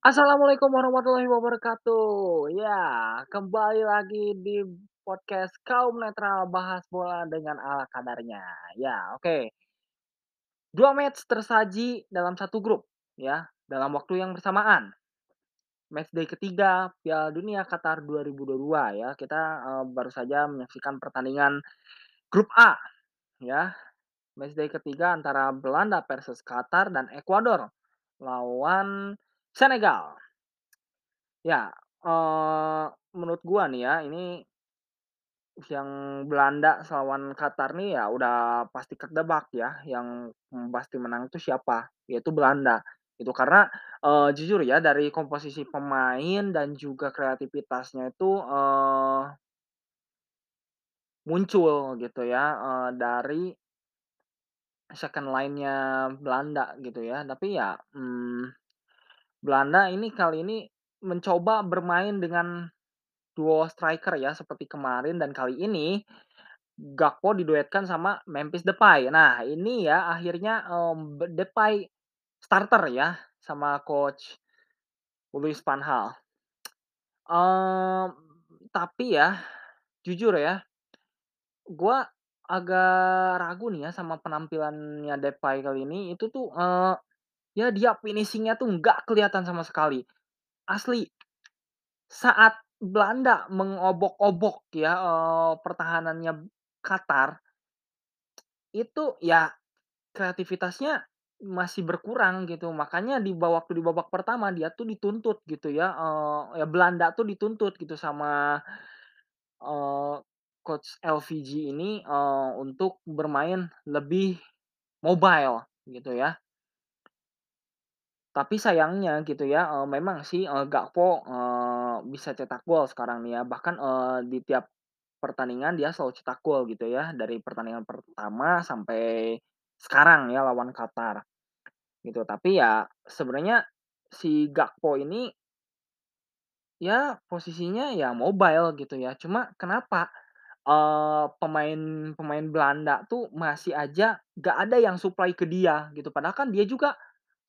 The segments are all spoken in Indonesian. Assalamualaikum warahmatullahi wabarakatuh. Ya, kembali lagi di podcast Kaum Netral, bahas bola dengan ala kadarnya. Ya, oke. Dua match tersaji dalam satu grup, ya, dalam waktu yang bersamaan. Matchday ketiga Piala Dunia Qatar 2022, ya. Kita baru saja menyaksikan pertandingan grup A, ya. Matchday ketiga antara Belanda versus Qatar dan Ekuador lawan Senegal. Ya, menurut gua nih ya, ini yang Belanda lawan Qatar nih ya udah pasti kedebak ya, yang pasti menang itu siapa? Yaitu Belanda. Itu karena jujur ya, dari komposisi pemain dan juga kreativitasnya itu muncul gitu ya dari second line-nya Belanda gitu ya. Tapi ya Belanda ini kali ini mencoba bermain dengan duo striker ya, seperti kemarin, dan kali ini Gakpo diduetkan sama Memphis Depay. Nah, ini ya akhirnya Depay starter ya sama coach Louis van Gaal. Tapi ya jujur ya, gue agak ragu nih ya sama penampilannya Depay kali ini. Itu tuh ya dia finishingnya tuh nggak kelihatan sama sekali. Asli, saat Belanda mengobok-obok ya pertahanannya Qatar, itu ya kreativitasnya masih berkurang gitu. Makanya di babak pertama dia tuh dituntut gitu ya. Ya Belanda tuh dituntut gitu sama coach LVG ini untuk bermain lebih mobile gitu ya. Tapi sayangnya gitu ya, memang sih Gakpo bisa cetak gol sekarang nih ya. Bahkan di tiap pertandingan dia selalu cetak gol gitu ya. Dari pertandingan pertama sampai sekarang ya lawan Qatar gitu. Tapi ya sebenarnya si Gakpo ini ya posisinya ya mobile gitu ya. Cuma kenapa pemain Belanda tuh masih aja gak ada yang supply ke dia gitu. Padahal kan dia juga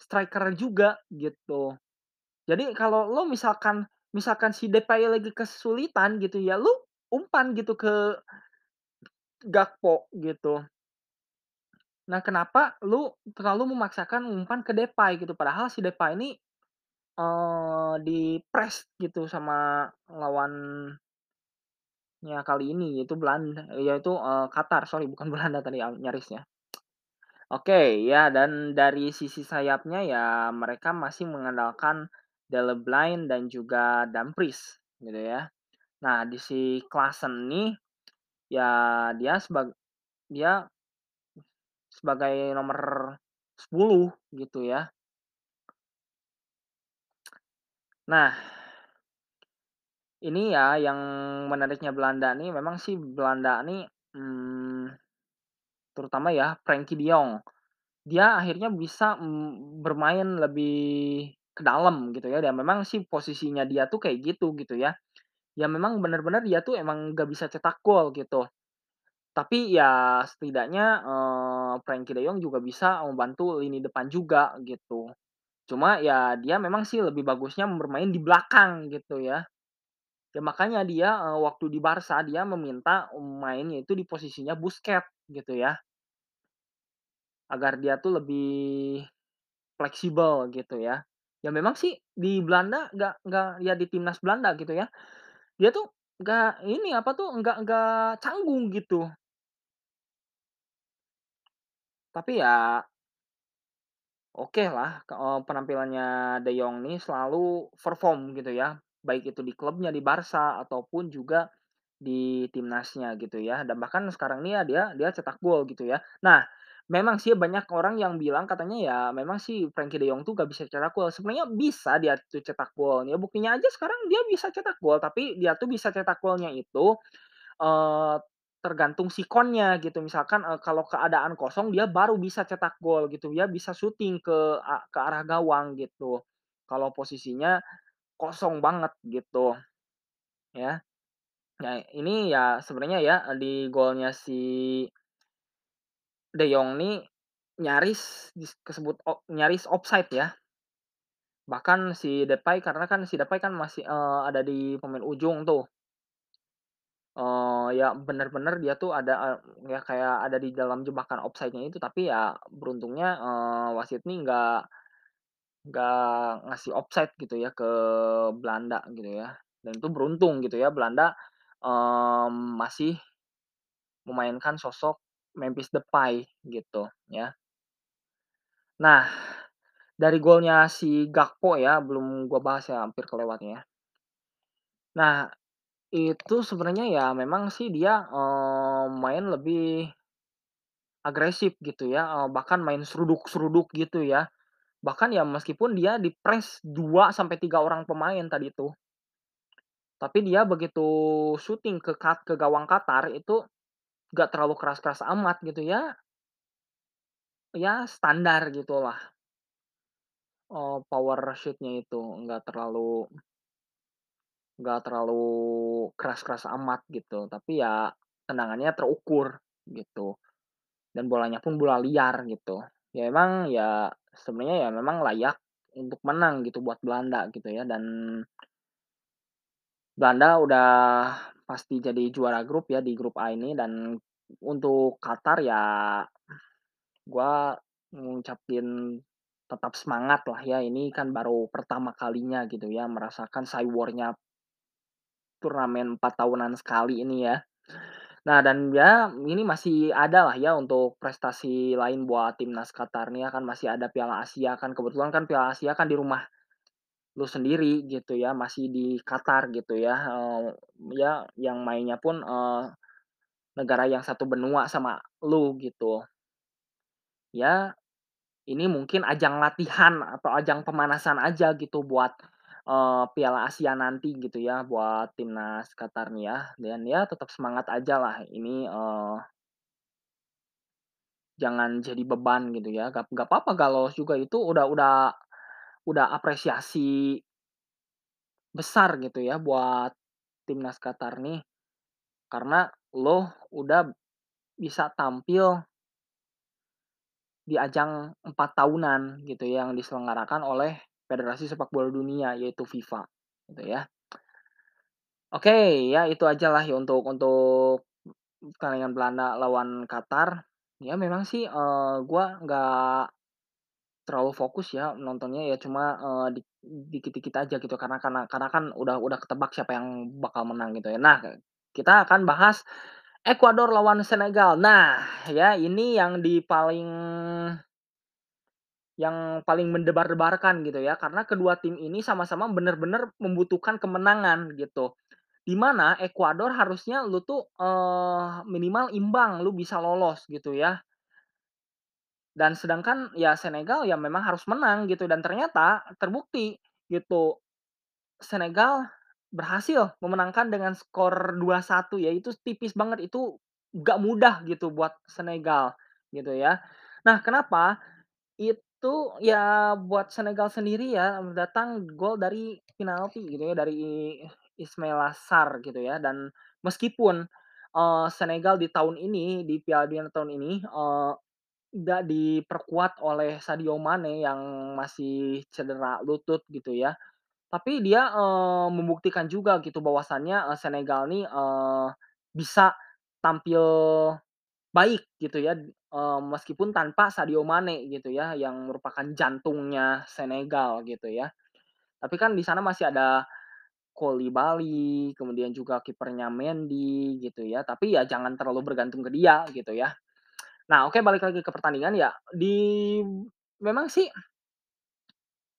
striker juga gitu. Jadi kalau lo misalkan si Depay lagi kesulitan gitu ya, lo umpan gitu ke Gakpo gitu. Nah, kenapa lo terlalu memaksakan umpan ke Depay gitu, padahal si Depay ini di press gitu sama lawannya kali ini, yaitu Belanda, yaitu Qatar, sorry bukan Belanda tadi nyarisnya. Oke, ya, dan dari sisi sayapnya ya mereka masih mengandalkan Delebline dan juga Dumfries gitu ya. Nah, di si Klaassen nih ya dia sebagai nomor 10 gitu ya. Nah, ini ya yang menariknya Belanda nih, memang sih Belanda nih terutama ya Frenkie de Jong, dia akhirnya bisa bermain lebih ke dalam gitu ya. Dan memang sih posisinya dia tuh kayak gitu gitu ya. Ya memang benar-benar dia tuh emang gak bisa cetak gol gitu. Tapi ya setidaknya Frenkie de Jong juga bisa membantu lini depan juga gitu. Cuma ya dia memang sih lebih bagusnya bermain di belakang gitu ya. Ya makanya dia waktu di Barca dia meminta mainnya itu di posisinya Busquets gitu ya, agar dia tuh lebih fleksibel gitu ya. Ya memang sih di Belanda nggak ya, di timnas Belanda gitu ya, dia tuh nggak ini apa tuh nggak canggung gitu. Tapi ya oke lah, penampilannya De Jong nih selalu perform gitu ya, baik itu di klubnya di Barca ataupun juga di timnasnya gitu ya. Dan bahkan sekarang nih ya dia cetak gol gitu ya. Nah, memang sih banyak orang yang bilang katanya ya memang sih Frenkie de Jong tuh gak bisa cetak gol. Sebenarnya bisa dia tuh cetak gol. Ya buktinya aja sekarang dia bisa cetak gol, tapi dia tuh bisa cetak golnya itu tergantung sikonnya gitu. Misalkan kalau keadaan kosong dia baru bisa cetak gol gitu. Dia bisa syuting ke arah gawang gitu. Kalau posisinya kosong banget gitu. Ya. Nah, ini ya sebenarnya ya di golnya si De Jong nih nyaris offside ya. Bahkan si Depay, karena kan si Depay kan masih ada di pemain ujung tuh. Ya benar-benar dia tuh ada ya kayak ada di dalam jebakan offside-nya itu, tapi ya beruntungnya wasit nih nggak ngasih offside gitu ya ke Belanda gitu ya. Dan itu beruntung gitu ya, Belanda masih memainkan sosok Memphis Depay gitu ya. Nah, dari golnya si Gakpo ya, belum gua bahas ya, hampir kelewatnya. Nah, itu sebenarnya ya memang sih dia main lebih agresif gitu ya, bahkan main seruduk-seruduk gitu ya. Bahkan ya meskipun dia di-press 2 sampai 3 orang pemain tadi tuh. Tapi dia begitu syuting ke gawang Qatar itu gak terlalu keras-keras amat gitu ya. Ya standar gitu lah. Power shoot-nya itu nggak terlalu keras-keras amat gitu, tapi ya tendangannya terukur gitu dan bolanya pun bola liar gitu ya. Emang ya sebenarnya ya memang layak untuk menang gitu buat Belanda gitu ya, dan Belanda udah pasti jadi juara grup ya di grup A ini. Dan untuk Qatar ya gue ngucapin tetap semangat lah ya, ini kan baru pertama kalinya gitu ya merasakan cywarnya turnamen 4 tahunan sekali ini ya. Nah dan ya ini masih ada lah ya untuk prestasi lain buat timnas Qatar nih ya, kan masih ada Piala Asia kan, kebetulan kan Piala Asia kan di rumah lu sendiri gitu ya, masih di Qatar gitu ya. Ya yang mainnya pun negara yang satu benua sama lu gitu ya. Ini mungkin ajang latihan atau ajang pemanasan aja gitu buat Piala Asia nanti gitu ya buat timnas Qatar nih ya. Dan ya tetap semangat aja lah, ini jangan jadi beban gitu ya. Gak apa-apa galos juga, itu udah apresiasi besar gitu ya buat timnas Qatar nih, karena lo udah bisa tampil di ajang 4 tahunan gitu yang diselenggarakan oleh Federasi Sepak Bola Dunia yaitu FIFA gitu ya. Oke, ya itu aja lah ya untuk pertandingan Belanda lawan Qatar. Ya memang sih gua nggak terlalu fokus ya nontonnya ya, cuma dikit-dikit aja gitu karena kan udah ketebak siapa yang bakal menang gitu ya. Nah, kita akan bahas Ekuador lawan Senegal. Nah, ya ini yang paling mendebar-debarkan gitu ya, karena kedua tim ini sama-sama benar-benar membutuhkan kemenangan gitu. Dimana Ekuador harusnya lu tuh minimal imbang, lu bisa lolos gitu ya. Dan sedangkan ya Senegal ya memang harus menang gitu, dan ternyata terbukti gitu Senegal berhasil memenangkan dengan skor 2-1 ya. Itu tipis banget, itu gak mudah gitu buat Senegal gitu ya. Nah kenapa? Itu ya buat Senegal sendiri ya datang gol dari penalti gitu ya, dari Ismaila Sarr gitu ya. Dan meskipun Senegal di tahun ini, di Piala Dunia tahun ini gak diperkuat oleh Sadio Mane yang masih cedera lutut gitu ya, tapi dia membuktikan juga gitu bahwasannya Senegal nih bisa tampil baik gitu ya, meskipun tanpa Sadio Mane gitu ya yang merupakan jantungnya Senegal gitu ya. Tapi kan di sana masih ada Koulibaly, kemudian juga kipernya Mendy gitu ya. Tapi ya jangan terlalu bergantung ke dia gitu ya. Nah, oke, balik lagi ke pertandingan ya. Memang sih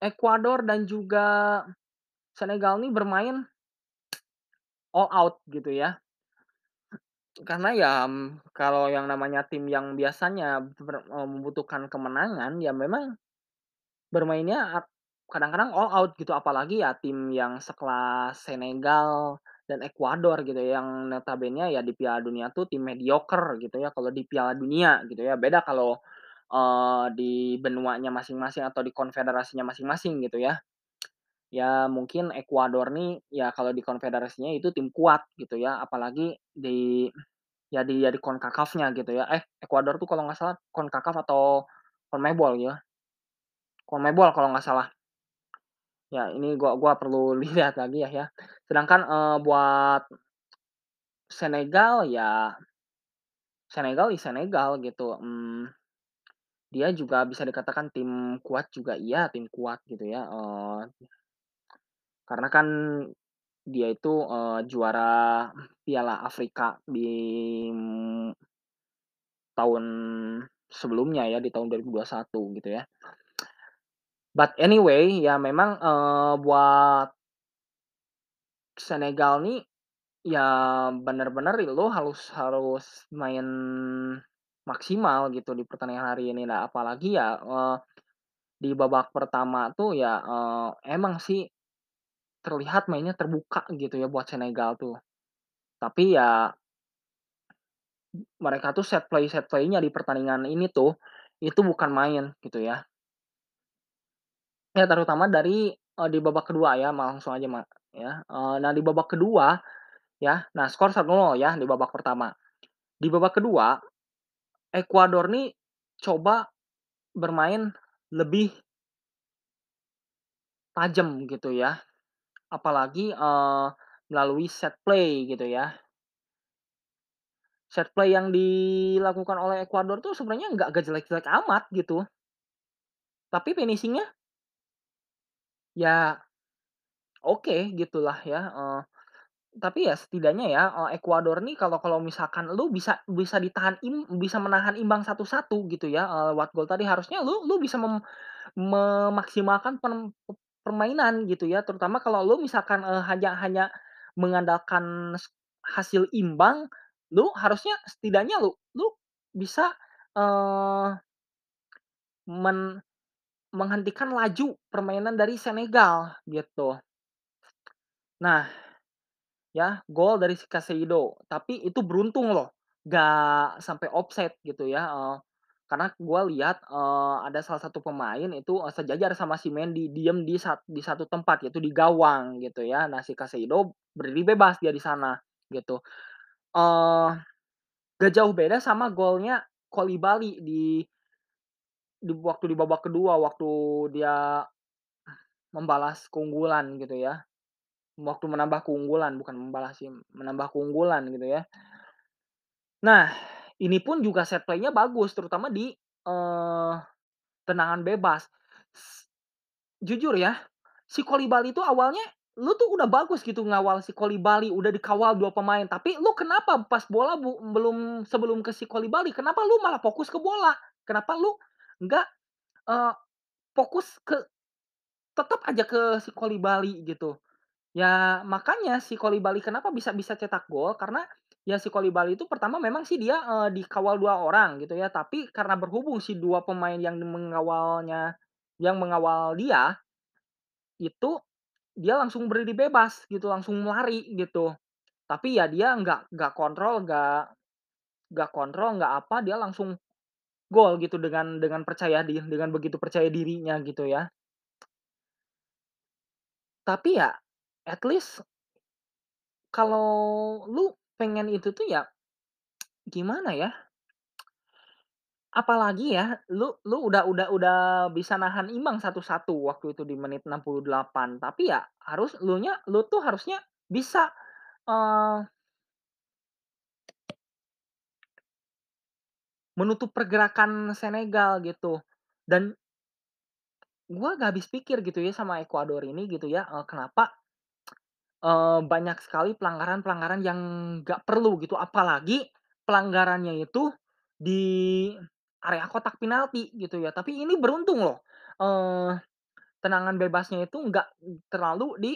Ekuador dan juga Senegal ini bermain all out gitu ya. Karena ya kalau yang namanya tim yang biasanya membutuhkan kemenangan ya memang bermainnya kadang-kadang all out gitu. Apalagi ya tim yang sekelas Senegal dan Ekuador gitu ya, yang notabene ya di Piala Dunia tuh tim mediocre gitu ya. Kalau di Piala Dunia gitu ya, beda kalau di benuanya masing-masing atau di konfederasinya masing-masing gitu ya. Ya mungkin Ekuador nih ya kalau di konfederasinya itu tim kuat gitu ya, apalagi di CONCACAF-nya gitu ya. Ekuador tuh kalau nggak salah CONCACAF atau Konmebol ya. Konmebol kalau nggak salah. Ya, ini gua perlu lihat lagi ya. Sedangkan buat Senegal ya Senegal gitu. Dia juga bisa dikatakan tim kuat juga, iya tim kuat gitu ya. Karena kan dia itu juara Piala Afrika di tahun sebelumnya ya, di tahun 2021 gitu ya. But anyway ya, memang buat Senegal nih ya benar-benar lo harus main maksimal gitu di pertandingan hari ini lah. Apalagi ya di babak pertama tuh ya emang sih terlihat mainnya terbuka gitu ya buat Senegal tuh. Tapi ya mereka tuh set play-nya di pertandingan ini tuh itu bukan main gitu ya. Ya terutama dari di babak kedua ya, langsung aja ya. Nah di babak kedua ya, nah skor 1-0 ya di babak pertama. Di babak kedua Ekuador nih coba bermain lebih tajam gitu ya. Apalagi melalui set play gitu ya. Set play yang dilakukan oleh Ekuador tuh sebenarnya nggak jelek-jelek amat gitu. Tapi finishingnya ya oke gitulah ya. Tapi ya setidaknya ya Ekuador nih kalau misalkan lu bisa ditahan bisa menahan imbang 1-1 gitu ya lewat gol tadi, harusnya lu bisa memaksimalkan permainan gitu ya, terutama kalau lu misalkan hanya mengandalkan hasil imbang, lu harusnya setidaknya lu bisa menghentikan laju permainan dari Senegal gitu. Nah, ya gol dari Caicedo, tapi itu beruntung loh, gak sampai offside gitu ya, karena gue lihat ada salah satu pemain itu sejajar sama si Mendy diem di satu tempat, yaitu di gawang gitu ya. Nah si Caicedo berdiri bebas dia di sana gitu. Gak jauh beda sama golnya Koulibaly di waktu di babak kedua, waktu dia membalas keunggulan gitu ya. Waktu menambah keunggulan, bukan membalas sih, menambah keunggulan gitu ya. Nah, ini pun juga set play-nya bagus, terutama di tendangan bebas. Jujur ya, si Koulibaly itu awalnya, lu tuh udah bagus gitu ngawal si Koulibaly, udah dikawal dua pemain. Tapi lu kenapa pas bola belum sebelum ke si Koulibaly, kenapa lu malah fokus ke bola? Kenapa lu nggak fokus ke, tetap aja ke si Koulibaly gitu? Ya makanya si Koulibaly kenapa bisa cetak gol, karena ya si Koulibaly itu pertama memang sih dia dikawal dua orang gitu ya, tapi karena berhubung si dua pemain yang mengawal dia itu, dia langsung berdiri bebas gitu, langsung lari gitu. Tapi ya dia nggak kontrol, dia langsung gol gitu dengan begitu percaya dirinya gitu ya. Tapi ya at least kalau lu pengen itu tuh ya gimana ya? Apalagi ya lu udah bisa nahan imbang 1-1 waktu itu di menit 68. Tapi ya harus lu tuh harusnya bisa menutup pergerakan Senegal gitu. Dan gua gak habis pikir gitu ya sama Ekuador ini gitu ya, kenapa banyak sekali pelanggaran yang nggak perlu gitu, apalagi pelanggarannya itu di area kotak penalti gitu ya. Tapi ini beruntung loh, tendangan bebasnya itu nggak terlalu di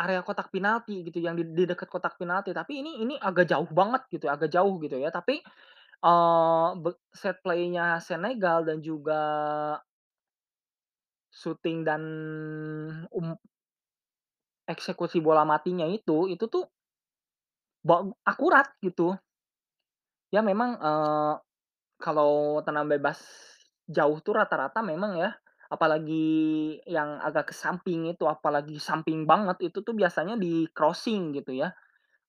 area kotak penalti gitu, yang di dekat kotak penalti. Tapi ini agak jauh banget gitu, agak jauh gitu ya. Tapi set play-nya Senegal dan juga shooting dan eksekusi bola matinya itu tuh akurat gitu. Ya memang kalau tendangan bebas jauh tuh rata-rata memang ya, apalagi yang agak ke samping itu, apalagi samping banget itu tuh biasanya di crossing gitu ya.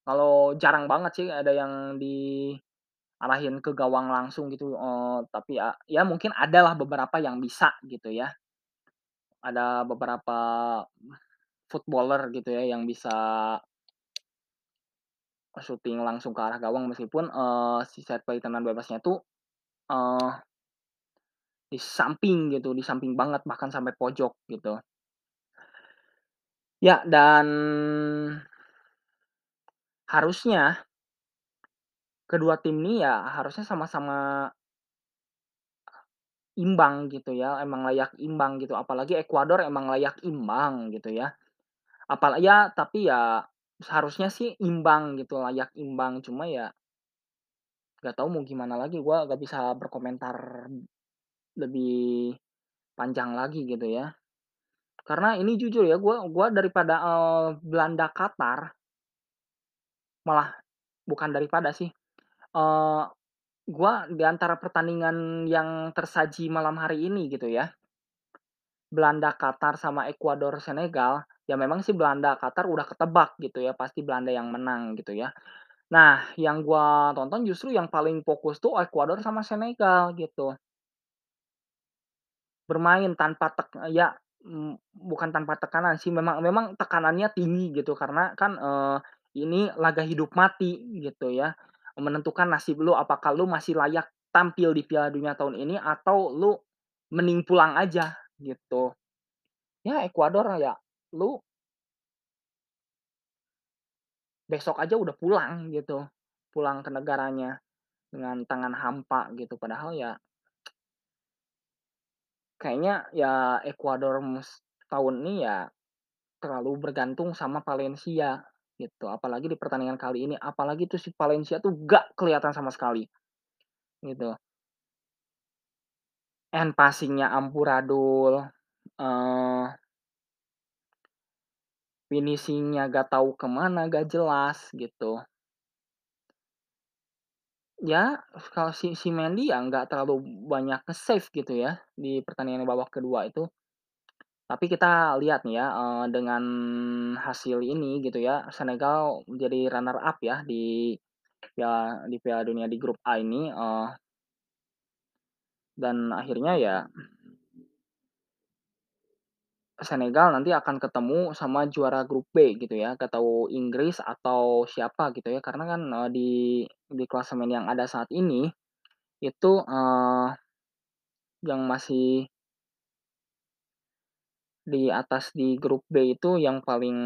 Kalau jarang banget sih ada yang diarahin ke gawang langsung gitu, tapi ya mungkin adalah beberapa yang bisa gitu ya. ada beberapa footballer gitu ya yang bisa shooting langsung ke arah gawang, meskipun si serve tendangan bebasnya tuh di samping gitu, di samping banget, bahkan sampai pojok gitu. Ya, dan harusnya kedua tim ini ya harusnya sama-sama imbang gitu ya, emang layak imbang gitu. Apalagi Ekuador emang layak imbang gitu ya. Apalagi ya, tapi ya seharusnya sih imbang gitu, layak imbang. Cuma ya nggak tahu mau gimana lagi, gue nggak bisa berkomentar lebih panjang lagi gitu ya. Karena ini jujur ya, gue daripada Belanda Qatar, malah bukan daripada sih, gue di antara pertandingan yang tersaji malam hari ini gitu ya, Belanda Qatar sama Ekuador Senegal, ya memang sih Belanda Qatar udah ketebak gitu ya, pasti Belanda yang menang gitu ya. Nah, yang gue tonton justru yang paling fokus tuh Ekuador sama Senegal gitu, bermain tanpa bukan tanpa tekanan sih, memang tekanannya tinggi gitu, karena kan ini laga hidup mati gitu ya, menentukan nasib lu, apakah lu masih layak tampil di Piala Dunia tahun ini atau lu mending pulang aja gitu ya. Ekuador ya, lu besok aja udah pulang gitu, pulang ke negaranya dengan tangan hampa gitu. Padahal ya kayaknya ya Ekuador tahun ini ya terlalu bergantung sama Valencia gitu. Apalagi di pertandingan kali ini, apalagi tuh si Valencia tuh gak kelihatan sama sekali gitu. And passingnya amburadul, finishingnya gak tahu kemana, gak jelas gitu. Ya, kalau si Mendy ya nggak terlalu banyak nge-save gitu ya di pertandingan babak kedua itu. Tapi kita lihat nih ya, dengan hasil ini gitu ya, Senegal jadi runner up ya di Piala Dunia di grup A ini, dan akhirnya ya Senegal nanti akan ketemu sama juara grup B gitu ya, atau Inggris atau siapa gitu ya, karena kan di klasemen yang ada saat ini itu yang masih di atas di grup B itu yang paling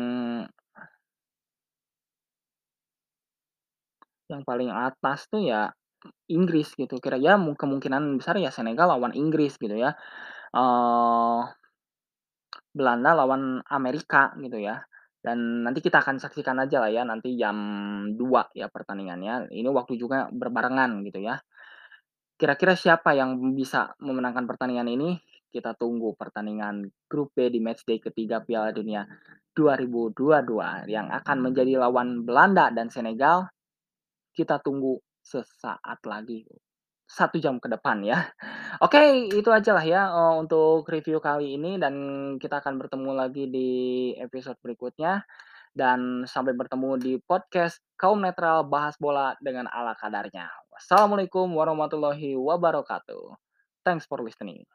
atas tuh ya Inggris gitu. Kira-kira kemungkinan besar ya Senegal lawan Inggris gitu ya. Belanda lawan Amerika gitu ya. Dan nanti kita akan saksikan aja lah ya, nanti jam 2 ya pertandingannya. Ini waktu juga berbarengan gitu ya. Kira-kira siapa yang bisa memenangkan pertandingan ini? Kita tunggu pertandingan grup B di matchday ketiga Piala Dunia 2022 yang akan menjadi lawan Belanda dan Senegal. Kita tunggu sesaat lagi, 1 jam ke depan ya. Oke, itu aja lah ya untuk review kali ini, dan kita akan bertemu lagi di episode berikutnya. Dan sampai bertemu di podcast Kaum Netral, bahas bola dengan ala kadarnya. Wassalamualaikum warahmatullahi wabarakatuh. Thanks for listening.